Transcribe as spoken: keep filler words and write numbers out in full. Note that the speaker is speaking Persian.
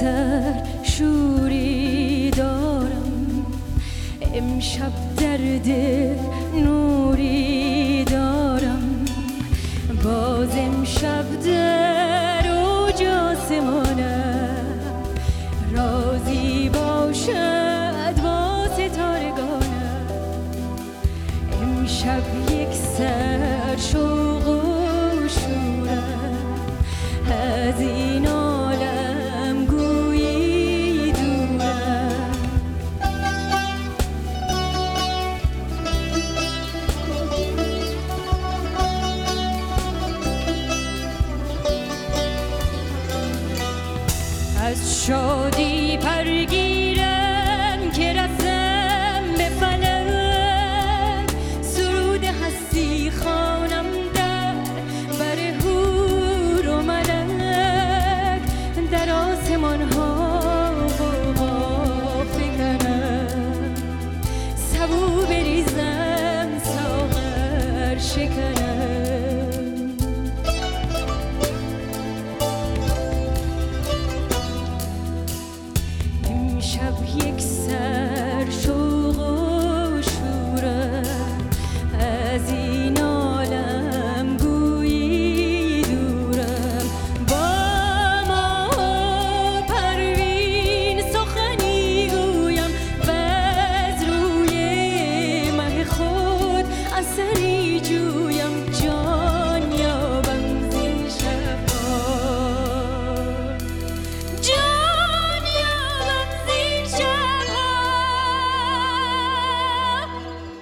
سر شوری دارم، امشب در دل نوری دارم، باز امشب در آسمانم رازی باشد با ستارگانم، امشب یک سر شوق و شورم از این عالم گویی دورم. از شادی پرگیرم که رسم به فلک، سرود هستی خوانم در بر حور و ملک، در آسمان ها غوغا فکنم، سبو بریزم ساغر شکنم. یک سر